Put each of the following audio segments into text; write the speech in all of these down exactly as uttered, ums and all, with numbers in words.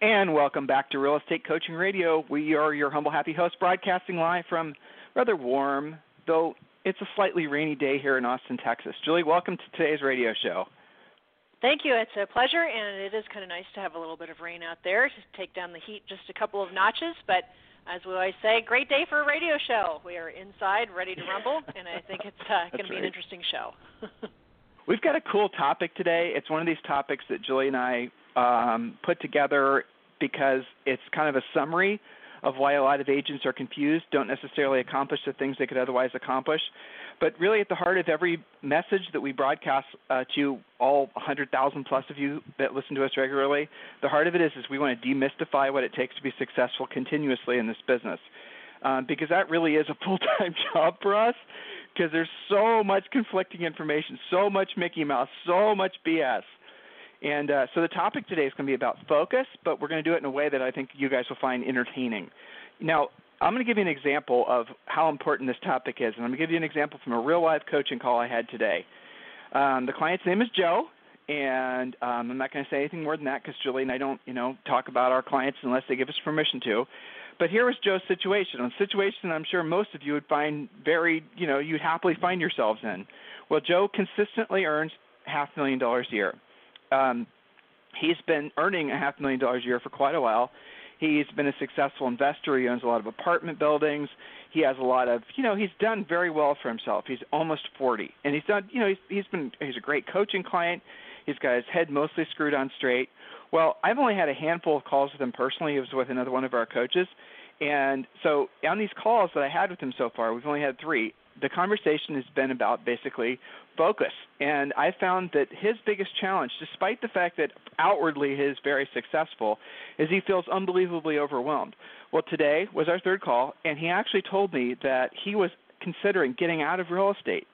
And welcome back to Real Estate Coaching Radio. We are your humble, happy host, broadcasting live from rather warm, though it's a slightly rainy day here in Austin, Texas. Julie, welcome to today's radio show. Thank you. It's a pleasure, and it is kind of nice to have a little bit of rain out there to take down the heat just a couple of notches. But as we always say, great day for a radio show. We are inside, ready to rumble, and I think it's uh, going to be right. An interesting show. We've got a cool topic today. It's one of these topics that Julie and I um, put together because it's kind of a summary of why a lot of agents are confused, don't necessarily accomplish the things they could otherwise accomplish. But really at the heart of every message that we broadcast uh, to all one hundred thousand plus of you that listen to us regularly, the heart of it is, is we want to demystify what it takes to be successful continuously in this business. Um, because that really is a full-time job for us, because there's so much conflicting information, so much Mickey Mouse, so much B S. And uh, so the topic today is going to be about focus, but we're going to do it in a way that I think you guys will find entertaining. Now, I'm going to give you an example of how important this topic is, and I'm going to give you an example from a real-life coaching call I had today. Um, the client's name is Joe, and um, I'm not going to say anything more than that because Julie and I don't, you know, talk about our clients unless they give us permission to. But here was Joe's situation, a situation I'm sure most of you would find very, you know, you'd happily find yourselves in. Well, Joe consistently earns half a million dollars a year. Um, he's been earning a half million dollars a year for quite a while. He's been a successful investor. He owns a lot of apartment buildings. He has a lot of, you know, he's done very well for himself. He's almost forty, and he's done, you know, he's, he's been, he's a great coaching client. He's got his head mostly screwed on straight. Well, I've only had a handful of calls with him personally. He was with another one of our coaches, and so on these calls that I had with him so far, we've only had three. The conversation has been about basically focus, and I found that his biggest challenge, despite the fact that outwardly he is very successful, is he feels unbelievably overwhelmed. Well, today was our third call, and he actually told me that he was considering getting out of real estate.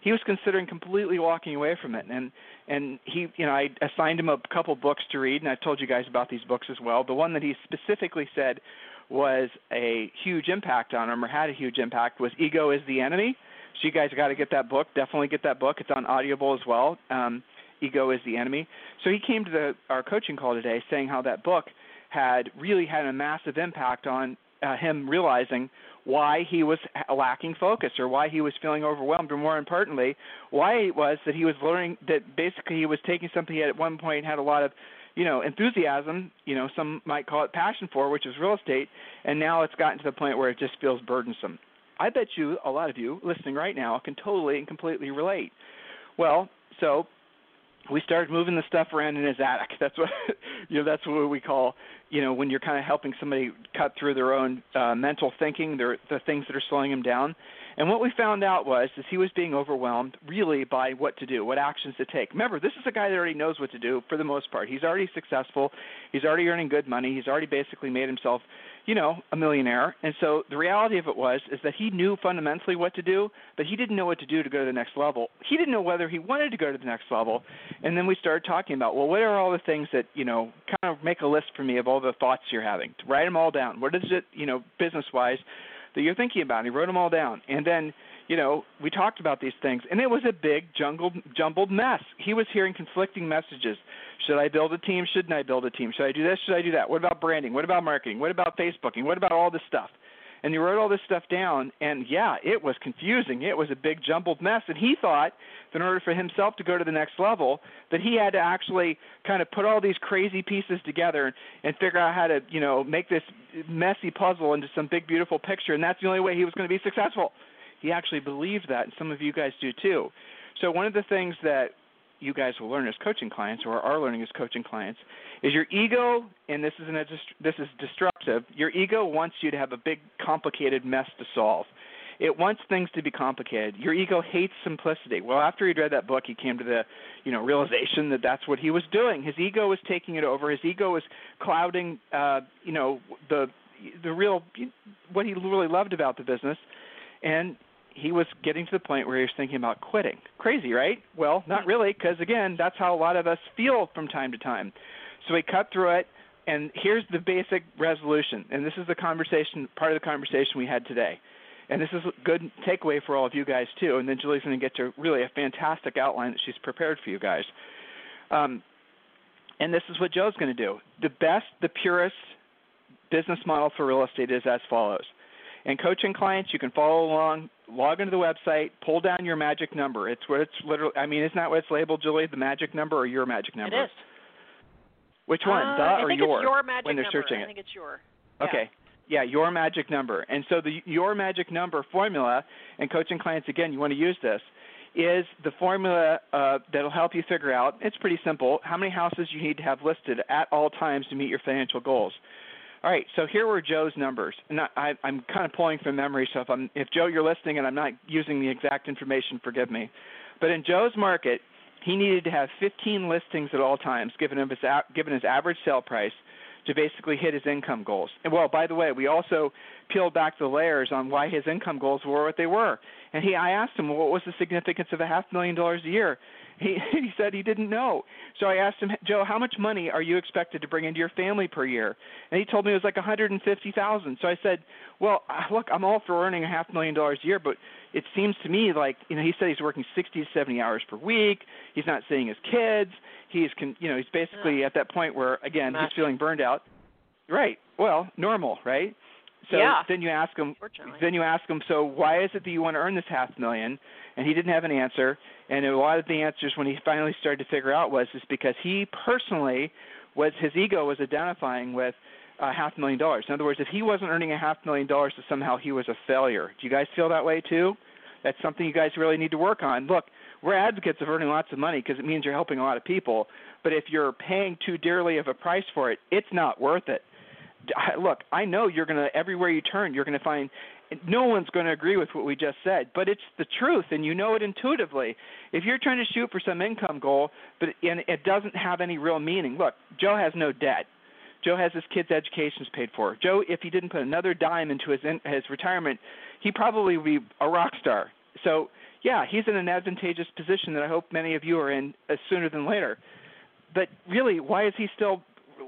He was considering completely walking away from it, and and he, you know, I assigned him a couple books to read, and I've told you guys about these books as well. The one that he specifically said was a huge impact on him, or had a huge impact, was Ego is the Enemy. So you guys got to get that book. Definitely get that book. It's on Audible as well. Um, Ego is the Enemy. So he came to the, our coaching call today saying how that book had really had a massive impact on uh, him realizing why he was lacking focus, or why he was feeling overwhelmed, or more importantly, why it was that he was learning that basically he was taking something he had at one point had a lot of, you know, enthusiasm, you know, some might call it passion for, which is real estate, and now it's gotten to the point where it just feels burdensome. I bet you, a lot of you listening right now, can totally and completely relate. Well, so we started moving the stuff around in his attic. That's what, you know, that's what we call, you know, when you're kind of helping somebody cut through their own uh, mental thinking, their, the things that are slowing them down. And what we found out was is he was being overwhelmed really by what to do, what actions to take. Remember, this is a guy that already knows what to do for the most part. He's already successful. He's already earning good money. He's already basically made himself, you know, a millionaire. And so the reality of it was is that he knew fundamentally what to do, but he didn't know what to do to go to the next level. He didn't know whether he wanted to go to the next level. And then we started talking about, well, what are all the things that, you know, kind of make a list for me of all the thoughts you're having. Write them all down. What is it, you know, business-wise, that you're thinking about? He wrote them all down. And then, you know, we talked about these things, and it was a big jungled, jumbled mess. He was hearing conflicting messages. Should I build a team? Shouldn't I build a team? Should I do this? Should I do that? What about branding? What about marketing? What about Facebooking? What about all this stuff? And he wrote all this stuff down, and, yeah, it was confusing. It was a big jumbled mess, and he thought that in order for himself to go to the next level that he had to actually kind of put all these crazy pieces together and figure out how to, you know, make this messy puzzle into some big, beautiful picture, and that's the only way he was going to be successful. He actually believed that, and some of you guys do too. So one of the things that you guys will learn as coaching clients, or are learning as coaching clients, is your ego, and this is, an, this is destructive, your ego wants you to have a big, complicated mess to solve. It wants things to be complicated. Your ego hates simplicity. Well, after he'd read that book, he came to the, you know, realization that that's what he was doing. His ego was taking it over. His ego was clouding, uh, you know, the the real what he really loved about the business, and he was getting to the point where he was thinking about quitting. Crazy, right? Well, not really, because, again, that's how a lot of us feel from time to time. So we cut through it, and here's the basic resolution, and this is the conversation, part of the conversation we had today. And this is a good takeaway for all of you guys, too. And then Julie's going to get to really a fantastic outline that she's prepared for you guys. Um, and this is what Joe's going to do. The best, the purest business model for real estate is as follows. And coaching clients, you can follow along, log into the website, pull down your magic number. It's what it's literally – I mean, isn't that what it's labeled, Julie, the magic number or your magic number? It is. Which one, uh, the I or your, your magic when they're number. searching it? I think it's your. Yeah. Okay. Yeah, your magic number. And so the your magic number formula, and coaching clients, again, you want to use this, is the formula uh, that will help you figure out, it's pretty simple, how many houses you need to have listed at all times to meet your financial goals. All right, so here were Joe's numbers. And I, I'm kind of pulling from memory, so if, I'm, if, Joe, you're listening and I'm not using the exact information, forgive me. But in Joe's market, he needed to have fifteen listings at all times, given his, given his average sale price, to basically hit his income goals. And, well, by the way, we also peeled back the layers on why his income goals were what they were. And he, I asked him, well, what was the significance of a half million dollars a year? He, he said he didn't know. So I asked him, Joe, how much money are you expected to bring into your family per year? And he told me it was like one hundred fifty thousand dollars. So I said, well, look, I'm all for earning a half million dollars a year, but it seems to me like, you know, he said he's working sixty to seventy hours per week. He's not seeing his kids. He's, con- you know, he's basically at that point where, again, he's feeling burned out. Right. Well, normal, right? So yeah. then you ask him, then you ask him, so why is it that you want to earn this half million? And he didn't have an answer. And a lot of the answers when he finally started to figure out was just because he personally was, his ego was identifying with a half million dollars. In other words, if he wasn't earning a half million dollars, that somehow he was a failure. Do you guys feel that way too? That's something you guys really need to work on. Look, we're advocates of earning lots of money because it means you're helping a lot of people. But if you're paying too dearly of a price for it, it's not worth it. Look, I know you're going to, everywhere you turn, you're going to find no one's going to agree with what we just said, but it's the truth, and you know it intuitively. If you're trying to shoot for some income goal, but and it doesn't have any real meaning, look, Joe has no debt. Joe has his kids' educations paid for. Joe, if he didn't put another dime into his in, his retirement, he probably would be a rock star. So, yeah, he's in an advantageous position that I hope many of you are in uh, sooner than later. But really, why is he still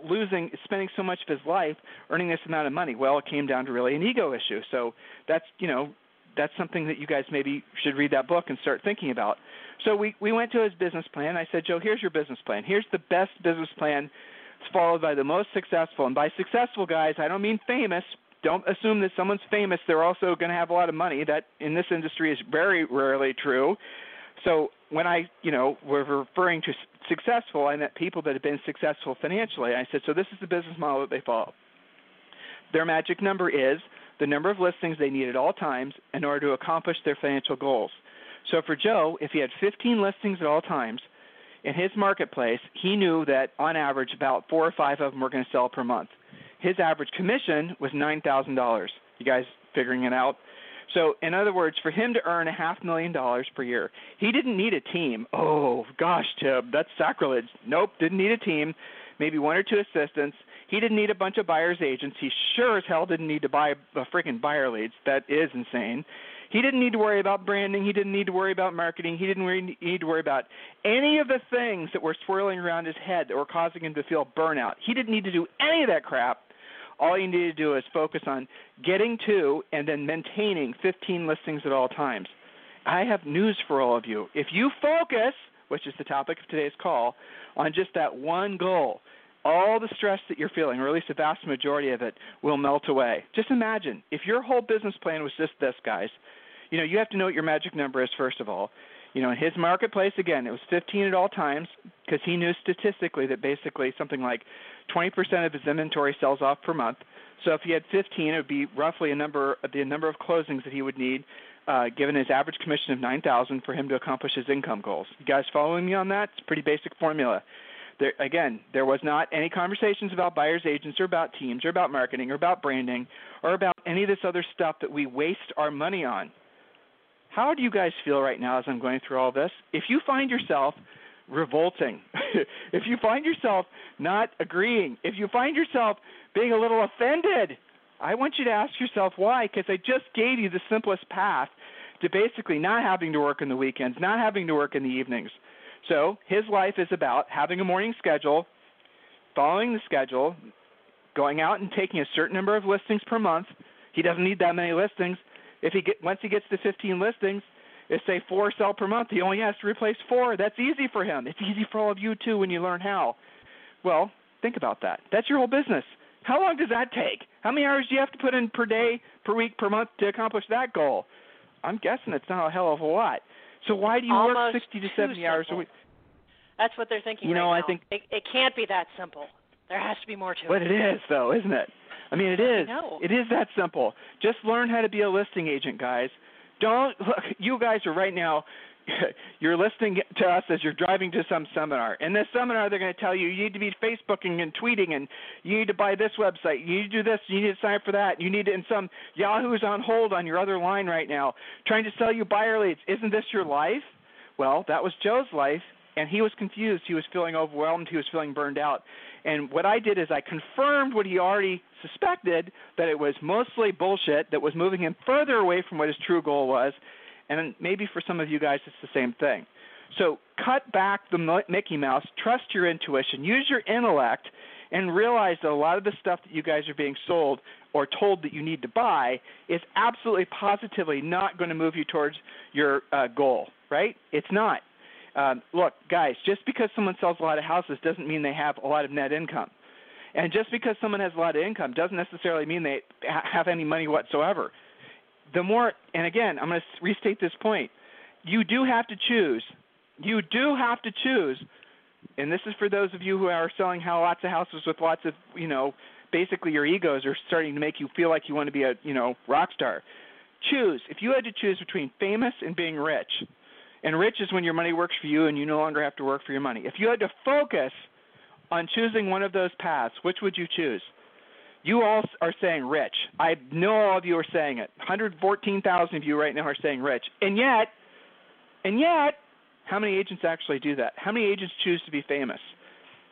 losing, spending so much of his life earning this amount of money? Well, it came down to really an ego issue. So that's, you know, that's something that you guys maybe should read that book and start thinking about. So we, we went to his business plan. I said, Joe, here's your business plan. Here's the best business plan, followed by the most successful. And by successful, guys, I don't mean famous. Don't assume that someone's famous, they're also going to have a lot of money. That in this industry is very rarely true. So when I, you know, we're referring to successful, I met people that have been successful financially. I said, so this is the business model that they follow. Their magic number is the number of listings they need at all times in order to accomplish their financial goals. So for Joe, if he had fifteen listings at all times in his marketplace, he knew that on average about four or five of them were going to sell per month. His average commission was nine thousand dollars. You guys figuring it out? So, in other words, for him to earn a half million dollars per year, he didn't need a team. Oh, gosh, Tim, that's sacrilege. Nope, didn't need a team, maybe one or two assistants. He didn't need a bunch of buyer's agents. He sure as hell didn't need to buy a freaking buyer leads. That is insane. He didn't need to worry about branding. He didn't need to worry about marketing. He didn't really need to worry about any of the things that were swirling around his head that were causing him to feel burnout. He didn't need to do any of that crap. All you need to do is focus on getting to and then maintaining fifteen listings at all times. I have news for all of you. If you focus, which is the topic of today's call, on just that one goal, all the stress that you're feeling, or at least the vast majority of it, will melt away. Just imagine if your whole business plan was just this, guys. You know, you have to know what your magic number is, first of all. You know, in his marketplace, again, it was fifteen at all times because he knew statistically that basically something like twenty percent of his inventory sells off per month. So if he had fifteen, it would be roughly a number, the number of closings that he would need, uh, given his average commission of nine thousand dollars for him to accomplish his income goals. You guys following me on that? It's a pretty basic formula. There, again, there was not any conversations about buyers agents or about teams or about marketing or about branding or about any of this other stuff that we waste our money on. How do you guys feel right now as I'm going through all this? If you find yourself revolting, if you find yourself not agreeing, if you find yourself being a little offended, I want you to ask yourself why, because I just gave you the simplest path to basically not having to work on the weekends, not having to work in the evenings. So his life is about having a morning schedule, following the schedule, going out and taking a certain number of listings per month. He doesn't need that many listings. If he get, once he gets to fifteen listings, if, say, four sell per month, he only has to replace four. That's easy for him. It's easy for all of you, too, when you learn how. Well, think about that. That's your whole business. How long does that take? How many hours do you have to put in per day, per week, per month to accomplish that goal? I'm guessing it's not a hell of a lot. So why do you Almost work sixty to seventy hours a week? That's what they're thinking you know, right now. I think it, it can't be that simple. There has to be more to it. But it is, though, isn't it? I mean, it is. It is that simple. Just learn how to be a listing agent, guys. Don't look. You guys are right now. You're listening to us as you're driving to some seminar. In this seminar, they're going to tell you you need to be Facebooking and tweeting, and you need to buy this website. You need to do this. You need to sign up for that. You need to. And some Yahoo's on hold on your other line right now, trying to sell you buyer leads. Isn't this your life? Well, that was Joe's life, and he was confused. He was feeling overwhelmed. He was feeling burned out. And what I did is I confirmed what he already suspected, that it was mostly bullshit that was moving him further away from what his true goal was. And maybe for some of you guys, it's the same thing. So cut back the Mickey Mouse, trust your intuition, use your intellect, and realize that a lot of the stuff that you guys are being sold or told that you need to buy is absolutely positively not going to move you towards your uh, goal, right? It's not. Um, look, guys, just because someone sells a lot of houses doesn't mean they have a lot of net income. And just because someone has a lot of income doesn't necessarily mean they ha- have any money whatsoever. The more, and again, I'm going to restate this point. You do have to choose. You do have to choose. And this is for those of you who are selling how lots of houses with lots of, you know, basically your egos are starting to make you feel like you want to be a, you know, rock star. Choose. If you had to choose between famous and being rich, and rich is when your money works for you and you no longer have to work for your money. If you had to focus on choosing one of those paths, which would you choose? You all are saying rich. I know all of you are saying it. one hundred fourteen thousand of you right now are saying rich. And yet, and yet, how many agents actually do that? How many agents choose to be famous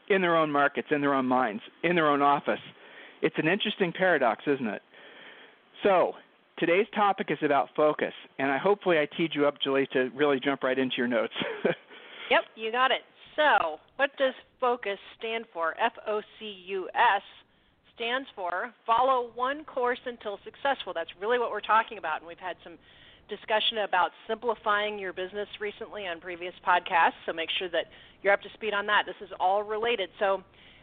in their own markets, in their own minds, in their own office? It's an interesting paradox, isn't it? So today's topic is about focus, and I hopefully I teed you up, Julie, to really jump right into your notes. Yep, you got it. So what does focus stand for? F O C U S stands for follow one course until successful. That's really what we're talking about, and we've had some discussion about simplifying your business recently on previous podcasts, so make sure that you're up to speed on that. This is all related. So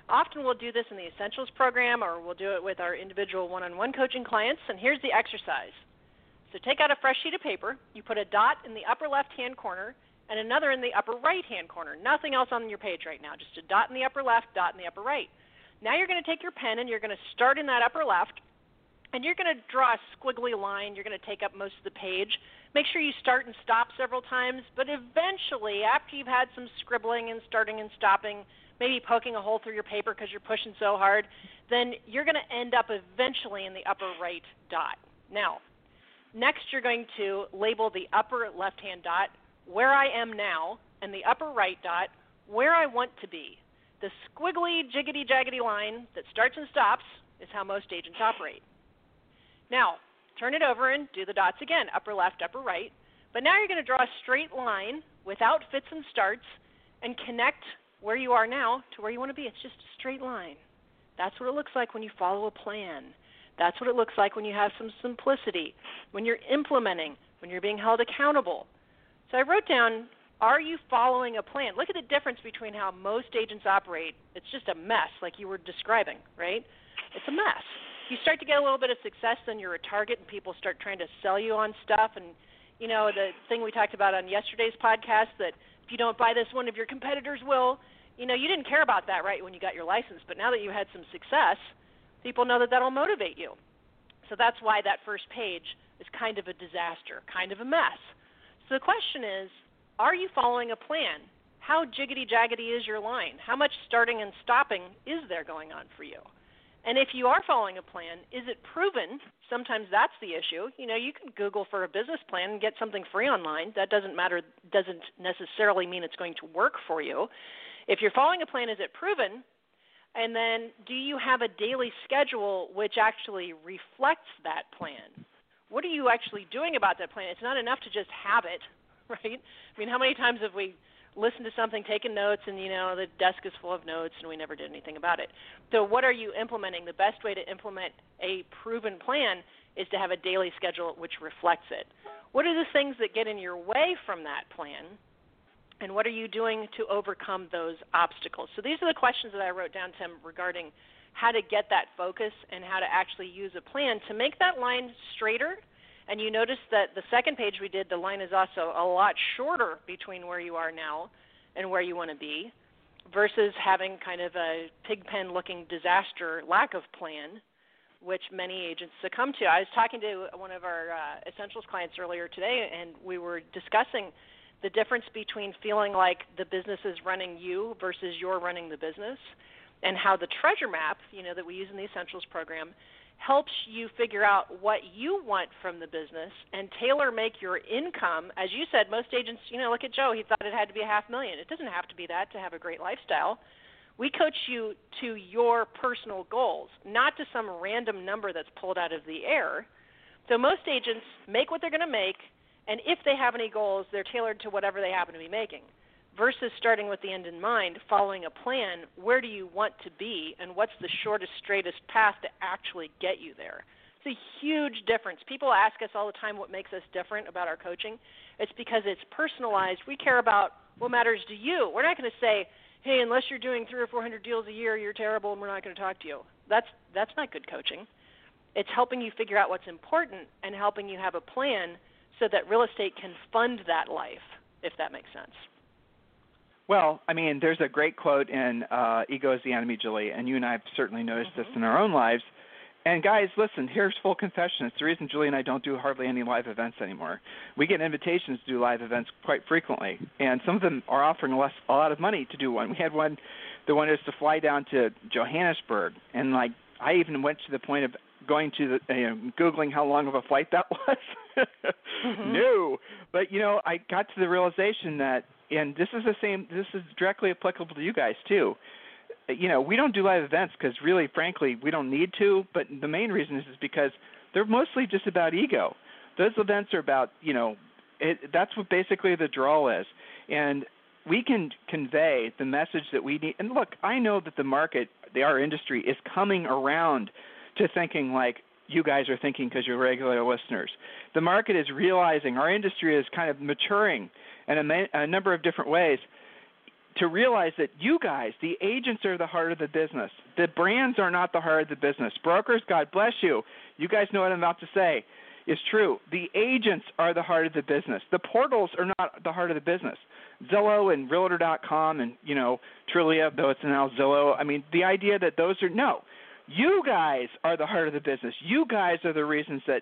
often we'll do this in the Essentials program, or we'll do it with our individual one-on-one coaching clients, and here's the exercise. So take out a fresh sheet of paper. You put a dot in the upper left-hand corner and another in the upper right-hand corner. Nothing else on your page right now, just a dot in the upper left, dot in the upper right. Now you're going to take your pen, and you're going to start in that upper left, and you're going to draw a squiggly line. You're going to take up most of the page. Make sure you start and stop several times, but eventually, after you've had some scribbling and starting and stopping, maybe poking a hole through your paper because you're pushing so hard, then you're going to end up eventually in the upper right dot. Now, next you're going to label the upper left-hand dot where I am now and the upper right dot where I want to be. The squiggly, jiggity-jaggity line that starts and stops is how most agents operate. Now, turn it over and do the dots again, upper left, upper right. But now you're going to draw a straight line without fits and starts and connect where you are now to where you want to be. It's just a straight line. That's what it looks like when you follow a plan. That's what it looks like when you have some simplicity, when you're implementing, when you're being held accountable. So I wrote down, are you following a plan? Look at the difference between how most agents operate. It's just a mess, like you were describing, right? It's a mess. You start to get a little bit of success, then you're a target, and people start trying to sell you on stuff. And, you know, the thing we talked about on yesterday's podcast, that if you don't buy this, one of your competitors will. You know, you didn't care about that, right, when you got your license, but now that you had some success, people know that that'll motivate you. So that's why that first page is kind of a disaster, kind of a mess. So the question is, are you following a plan? How jiggity-jaggity is your line? How much starting and stopping is there going on for you? And if you are following a plan, is it proven? Sometimes that's the issue. You know, you can Google for a business plan and get something free online. That doesn't matter, doesn't necessarily mean it's going to work for you. If you're following a plan, is it proven? And then do you have a daily schedule which actually reflects that plan? What are you actually doing about that plan? It's not enough to just have it, right? I mean, how many times have we listened to something, taken notes, and, you know, the desk is full of notes and we never did anything about it? So what are you implementing? The best way to implement a proven plan is to have a daily schedule which reflects it. What are the things that get in your way from that plan? And what are you doing to overcome those obstacles? So these are the questions that I wrote down, Tim, regarding how to get that focus and how to actually use a plan to make that line straighter. And you notice that the second page we did, the line is also a lot shorter between where you are now and where you want to be versus having kind of a pig pen looking disaster lack of plan, which many agents succumb to. I was talking to one of our uh, Essentials clients earlier today, and we were discussing the difference between feeling like the business is running you versus you're running the business, and how the treasure map, you know, that we use in the Essentials program helps you figure out what you want from the business and tailor make your income. As you said, most agents, you know, look at Joe, he thought it had to be a half million. It doesn't have to be that to have a great lifestyle. We coach you to your personal goals, not to some random number that's pulled out of the air. So most agents make what they're going to make, and if they have any goals, they're tailored to whatever they happen to be making, versus starting with the end in mind, following a plan. Where do you want to be, and what's the shortest, straightest path to actually get you there? It's a huge difference. People ask us all the time what makes us different about our coaching. It's because it's personalized. We care about what matters to you. We're not going to say, hey, unless you're doing three or four hundred deals a year, you're terrible and we're not going to talk to you. That's that's not good coaching. It's helping you figure out what's important and helping you have a plan so that real estate can fund that life, if that makes sense. Well, I mean, there's a great quote in uh, Ego is the Enemy, Julie, and you and I have certainly noticed mm-hmm. this in our own lives. And guys, listen, here's full confession. It's the reason Julie and I don't do hardly any live events anymore. We get invitations to do live events quite frequently, and some of them are offering less, a lot of money to do one. We had one that wanted us to fly down to Johannesburg, and like I even went to the point of going to the, you know, Googling how long of a flight that was. mm-hmm. No. But, you know, I got to the realization that, and this is the same, this is directly applicable to you guys too. You know, we don't do live events because really, frankly, we don't need to. But the main reason is, is because they're mostly just about ego. Those events are about, you know, it, that's what basically the draw is. And we can convey the message that we need. And look, I know that the market, the, our industry is coming around to thinking like you guys are thinking because you're regular listeners. The market is realizing, our industry is kind of maturing in a, ma- a number of different ways, to realize that you guys, the agents, are the heart of the business. The brands are not the heart of the business. Brokers, God bless you. You guys know what I'm about to say is true. The agents are the heart of the business. The portals are not the heart of the business. Zillow and Realtor dot com and, you know, Trulia, though it's now Zillow. I mean, the idea that those are – no. You guys are the heart of the business. You guys are the reasons that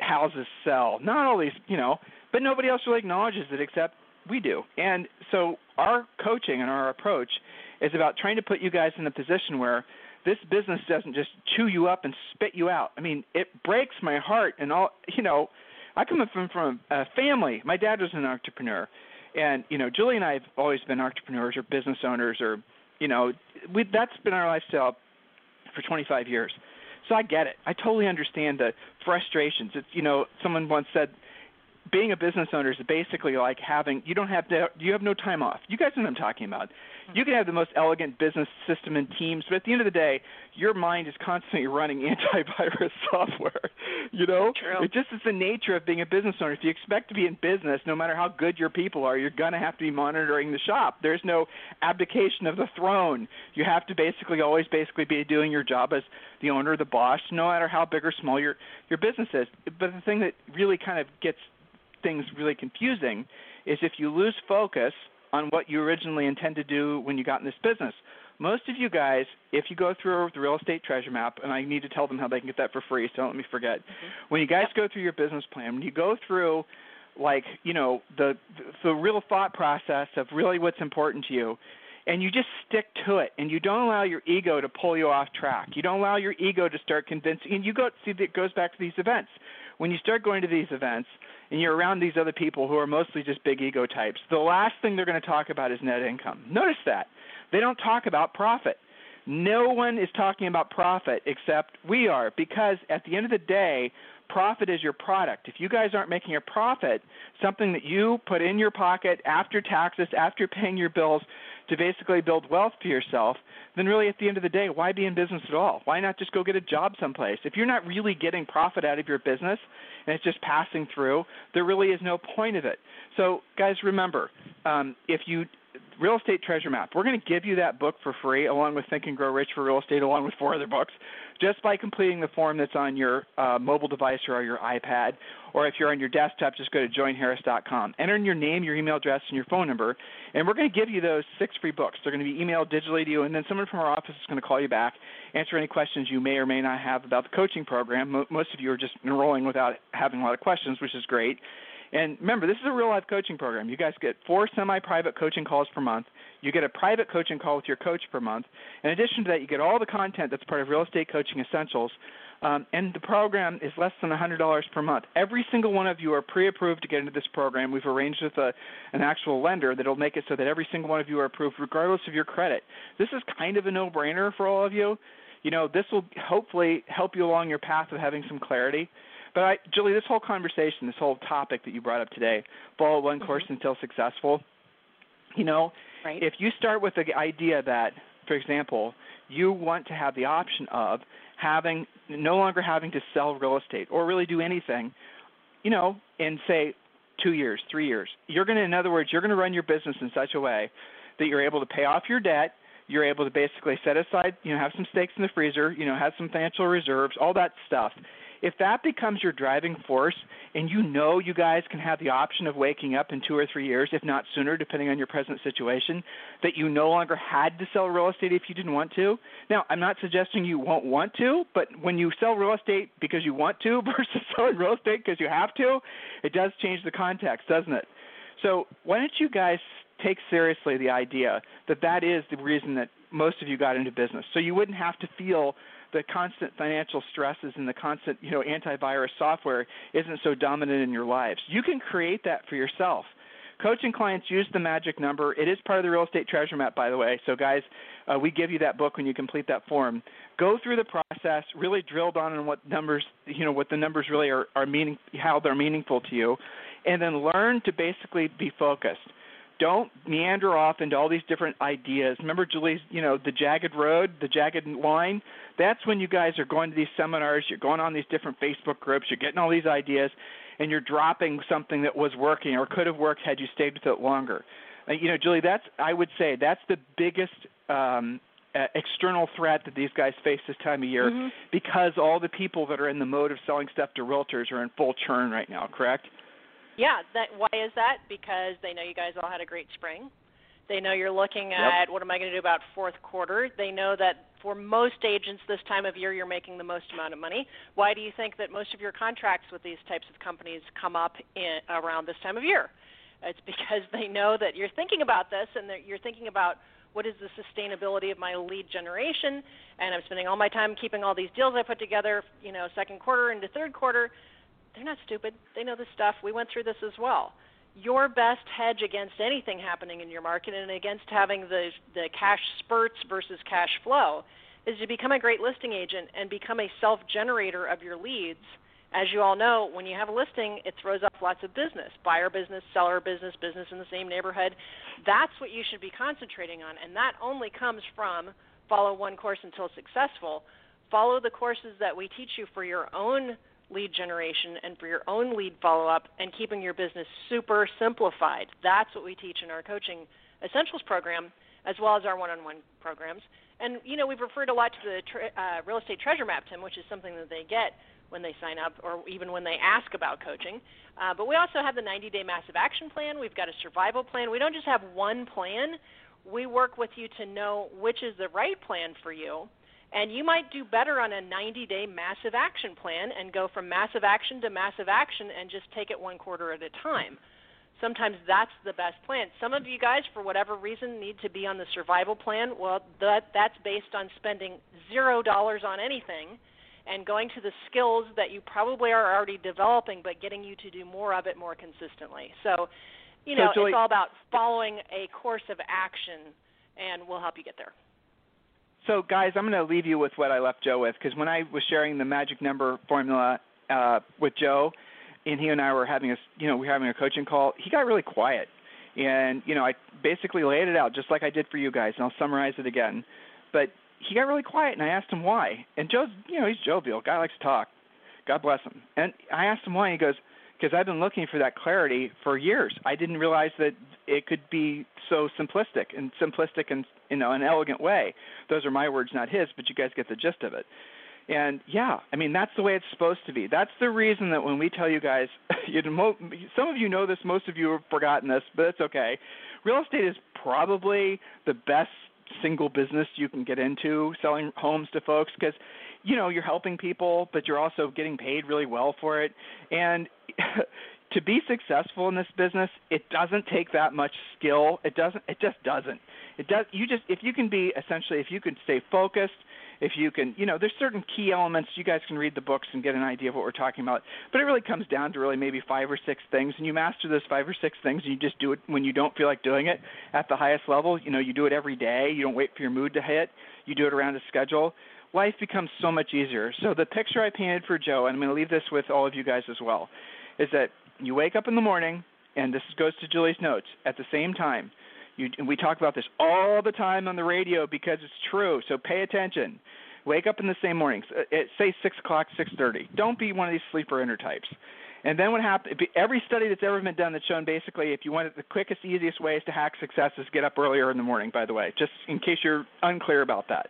houses sell. Not all these, you know, but nobody else really acknowledges it except – we do. And so our coaching and our approach is about trying to put you guys in a position where this business doesn't just chew you up and spit you out. I mean, it breaks my heart. And all, you know, I come from, from a family. My dad was an entrepreneur. And, you know, Julie and I have always been entrepreneurs or business owners or, you know, we, that's been our lifestyle for twenty-five years. So I get it. I totally understand the frustrations. It's, you know, someone once said, being a business owner is basically like having – you don't have to – you have no time off. You guys know what I'm talking about. You can have the most elegant business system and teams, but at the end of the day, your mind is constantly running antivirus software. You know? True. It just is the nature of being a business owner. If you expect to be in business, no matter how good your people are, you're going to have to be monitoring the shop. There's no abdication of the throne. You have to basically always basically be doing your job as the owner, the boss, no matter how big or small your, your business is. But the thing that really kind of gets – things really confusing is if you lose focus on what you originally intended to do when you got in this business. Most of you guys, if you go through the real estate treasure map, and I need to tell them how they can get that for free, so don't let me forget. Mm-hmm. When you guys yep. go through your business plan, when you go through, like, you know, the the real thought process of really what's important to you, and you just stick to it, and you don't allow your ego to pull you off track. You don't allow your ego to start convincing. And you go see that goes back to these events. When you start going to these events and you're around these other people who are mostly just big ego types, the last thing they're going to talk about is net income. Notice that. They don't talk about profit. No one is talking about profit except we are, because at the end of the day, profit is your product. If you guys aren't making a profit, something that you put in your pocket after taxes, after paying your bills to basically build wealth for yourself, then really at the end of the day, why be in business at all? Why not just go get a job someplace? If you're not really getting profit out of your business and it's just passing through, there really is no point of it. So guys, remember, um, if you – Real Estate Treasure Map. We're going to give you that book for free, along with Think and Grow Rich for Real Estate, along with four other books, just by completing the form that's on your uh, mobile device or your iPad, or if you're on your desktop, just go to join harris dot com. Enter in your name, your email address, and your phone number, and we're going to give you those six free books. They're going to be emailed digitally to you, and then someone from our office is going to call you back, answer any questions you may or may not have about the coaching program. Most of you are just enrolling without having a lot of questions, which is great. And remember, this is a real-life coaching program. You guys get four semi-private coaching calls per month. You get a private coaching call with your coach per month. In addition to that, you get all the content that's part of Real Estate Coaching Essentials. Um, and the program is less than one hundred dollars per month. Every single one of you are pre-approved to get into this program. We've arranged with a, an actual lender that will make it so that every single one of you are approved regardless of your credit. This is kind of a no-brainer for all of you. You know, this will hopefully help you along your path of having some clarity. But, I, Julie, this whole conversation, this whole topic that you brought up today, follow one mm-hmm. course until successful, you know, right. If you start with the idea that, for example, you want to have the option of having no longer having to sell real estate or really do anything, you know, in, say, two years, three years, you're going to, in other words, you're going to run your business in such a way that you're able to pay off your debt. You're able to basically set aside, you know, have some steaks in the freezer, you know, have some financial reserves, all that stuff. If that becomes your driving force, and you know you guys can have the option of waking up in two or three years, if not sooner, depending on your present situation, that you no longer had to sell real estate if you didn't want to. Now, I'm not suggesting you won't want to, but when you sell real estate because you want to versus selling real estate because you have to, it does change the context, doesn't it? So why don't you guys take seriously the idea that that is the reason that most of you got into business, so you wouldn't have to feel the constant financial stresses and the constant, you know, antivirus software isn't so dominant in your lives. You can create that for yourself. Coaching clients use the magic number. It is part of the Real Estate Treasure Map, by the way. So, guys, uh, we give you that book when you complete that form. Go through the process, really drill down on what numbers, you know, what the numbers really are, are meaning, how they're meaningful to you, and then learn to basically be focused. Don't meander off into all these different ideas. Remember, Julie's, you know, the jagged road, the jagged line? That's when you guys are going to these seminars, you're going on these different Facebook groups, you're getting all these ideas, and you're dropping something that was working or could have worked had you stayed with it longer. Uh, you know, Julie, that's, I would say, that's the biggest um, uh, external threat that these guys face this time of year mm-hmm. because all the people that are in the mode of selling stuff to realtors are in full churn right now, correct? Yeah, that, why is that? Because they know you guys all had a great spring. They know you're looking at yep. what am I going to do about fourth quarter. They know that for most agents this time of year you're making the most amount of money. Why do you think that most of your contracts with these types of companies come up in, around this time of year? It's because they know that you're thinking about this and that you're thinking about what is the sustainability of my lead generation, and I'm spending all my time keeping all these deals I put together, you know, second quarter into third quarter. They're not stupid. They know this stuff. We went through this as well. Your best hedge against anything happening in your market and against having the, the cash spurts versus cash flow is to become a great listing agent and become a self-generator of your leads. As you all know, when you have a listing, it throws up lots of business, buyer business, seller business, business in the same neighborhood. That's what you should be concentrating on, and that only comes from follow one course until successful. Follow the courses that we teach you for your own lead generation and for your own lead follow-up and keeping your business super simplified. That's what we teach in our Coaching Essentials program as well as our one-on-one programs. And, you know, we've referred a lot to the tre- uh, Real Estate Treasure Map, Tim, which is something that they get when they sign up or even when they ask about coaching. Uh, but we also have the ninety-day Massive Action Plan. We've got a Survival Plan. We don't just have one plan. We work with you to know which is the right plan for you. And you might do better on a ninety-day massive action plan and go from massive action to massive action and just take it one quarter at a time. Sometimes that's the best plan. Some of you guys, for whatever reason, need to be on the survival plan. Well, that, that's based on spending zero dollars on anything and going to the skills that you probably are already developing but getting you to do more of it more consistently. So, you know, so, Julie, it's all about following a course of action, and we'll help you get there. So, guys, I'm going to leave you with what I left Joe with, because when I was sharing the magic number formula uh, with Joe, and he and I were having a, you know, we were having a coaching call, he got really quiet. And, you know, I basically laid it out just like I did for you guys, and I'll summarize it again. But he got really quiet, and I asked him why. And Joe's, you know, he's jovial. Guy likes to talk. God bless him. And I asked him why, and he goes, because I've been looking for that clarity for years. I didn't realize that it could be so simplistic and simplistic and, you know, an elegant way. Those are my words, not his, but you guys get the gist of it. And, yeah, I mean, that's the way it's supposed to be. That's the reason that when we tell you guys, you know, some of you know this, most of you have forgotten this, but it's okay. Real estate is probably the best single business you can get into, selling homes to folks, because, you know, you're helping people, but you're also getting paid really well for it. And to be successful in this business, it doesn't take that much skill. It doesn't. It just doesn't. It does. You just, if you can be essentially, if you can stay focused, if you can, you know, there's certain key elements. You guys can read the books and get an idea of what we're talking about. But it really comes down to really maybe five or six things, and you master those five or six things, and you just do it when you don't feel like doing it at the highest level. You know, you do it every day. You don't wait for your mood to hit. You do it around a schedule. Life becomes so much easier. So the picture I painted for Joe, and I'm going to leave this with all of you guys as well, is that you wake up in the morning, and this goes to Julie's notes, at the same time. You, and we talk about this all the time on the radio because it's true, so pay attention. Wake up in the same morning, say six o'clock, six thirty. Don't be one of these sleeper inner types. And then what happens, every study that's ever been done that's shown basically if you want it, the quickest, easiest ways to hack success is get up earlier in the morning, by the way, just in case you're unclear about that.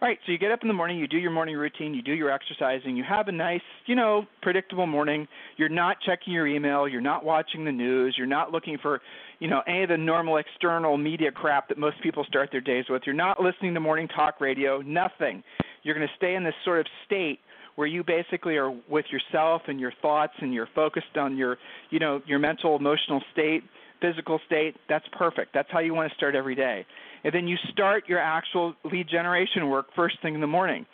All right, so you get up in the morning, you do your morning routine, you do your exercising, you have a nice, you know, predictable morning. You're not checking your email, you're not watching the news, you're not looking for, you know, any of the normal external media crap that most people start their days with. You're not listening to morning talk radio, nothing. You're going to stay in this sort of state where you basically are with yourself and your thoughts and you're focused on your, you know, your mental, emotional state, physical state. That's perfect. That's how you want to start every day. And then you start your actual lead generation work first thing in the morning.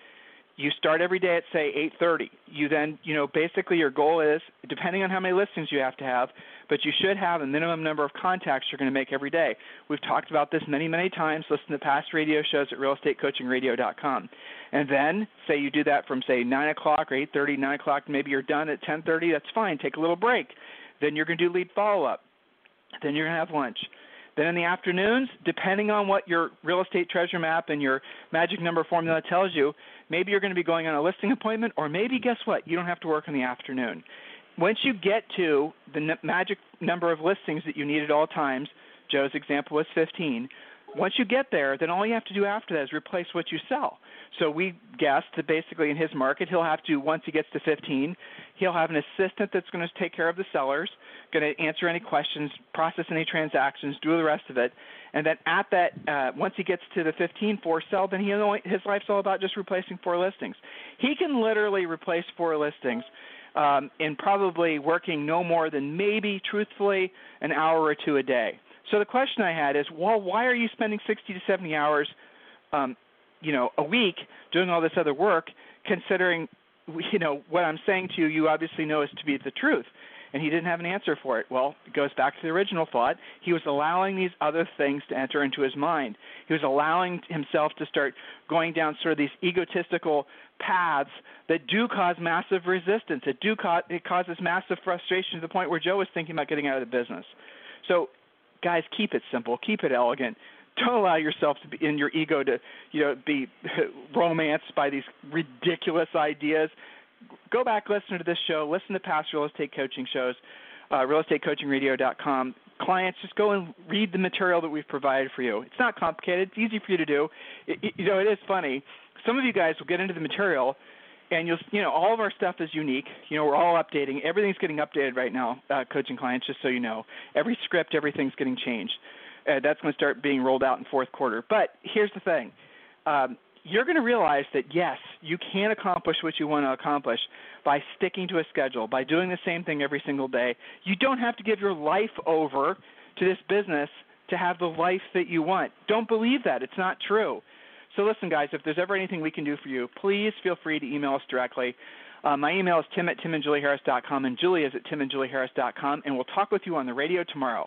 You start every day at, say, eight thirty. You then, you know, basically your goal is, depending on how many listings you have to have, but you should have a minimum number of contacts you're going to make every day. We've talked about this many, many times. Listen to past radio shows at real estate coaching radio dot com. And then, say you do that from, say, nine o'clock or eight thirty, nine o'clock, maybe you're done at ten thirty. That's fine. Take a little break. Then you're going to do lead follow-up. Then you're going to have lunch. Then in the afternoons, depending on what your real estate treasure map and your magic number formula tells you, maybe you're going to be going on a listing appointment, or maybe guess what? You don't have to work in the afternoon. Once you get to the n- magic number of listings that you need at all times, Joe's example was fifteen, once you get there, then all you have to do after that is replace what you sell. So we guessed that basically in his market, he'll have to, once he gets to fifteen, he'll have an assistant that's going to take care of the sellers, going to answer any questions, process any transactions, do the rest of it. And then at that, uh, once he gets to the fifteen for sell, then he only, his life's all about just replacing four listings. He can literally replace four listings um, in probably working no more than maybe, truthfully, an hour or two a day. So the question I had is, well, why are you spending sixty to seventy hours, um, you know, a week doing all this other work, considering, you know, what I'm saying to you, you obviously know is to be the truth. And he didn't have an answer for it. Well, it goes back to the original thought. He was allowing these other things to enter into his mind. He was allowing himself to start going down sort of these egotistical paths that do cause massive resistance. It do co- it causes massive frustration to the point where Joe was thinking about getting out of the business. So, guys, keep it simple. Keep it elegant. Don't allow yourself to be in your ego to, you know, be romanced by these ridiculous ideas. Go back, listen to this show. Listen to past real estate coaching shows, uh, real estate coaching radio dot com. Clients, just go and read the material that we've provided for you. It's not complicated. It's easy for you to do. It, it, you know, it is funny. Some of you guys will get into the material, and you'll, you know, all of our stuff is unique. You know, we're all updating. Everything's getting updated right now, uh, coaching clients, just so you know. Every script, everything's getting changed. Uh, that's going to start being rolled out in fourth quarter. But here's the thing. Um, you're going to realize that, yes, you can accomplish what you want to accomplish by sticking to a schedule, by doing the same thing every single day. You don't have to give your life over to this business to have the life that you want. Don't believe that. It's not true. So listen, guys, if there's ever anything we can do for you, please feel free to email us directly. Uh, my email is tim at tim and julie harris dot com, and Julie is at tim and julie harris dot com, and we'll talk with you on the radio tomorrow.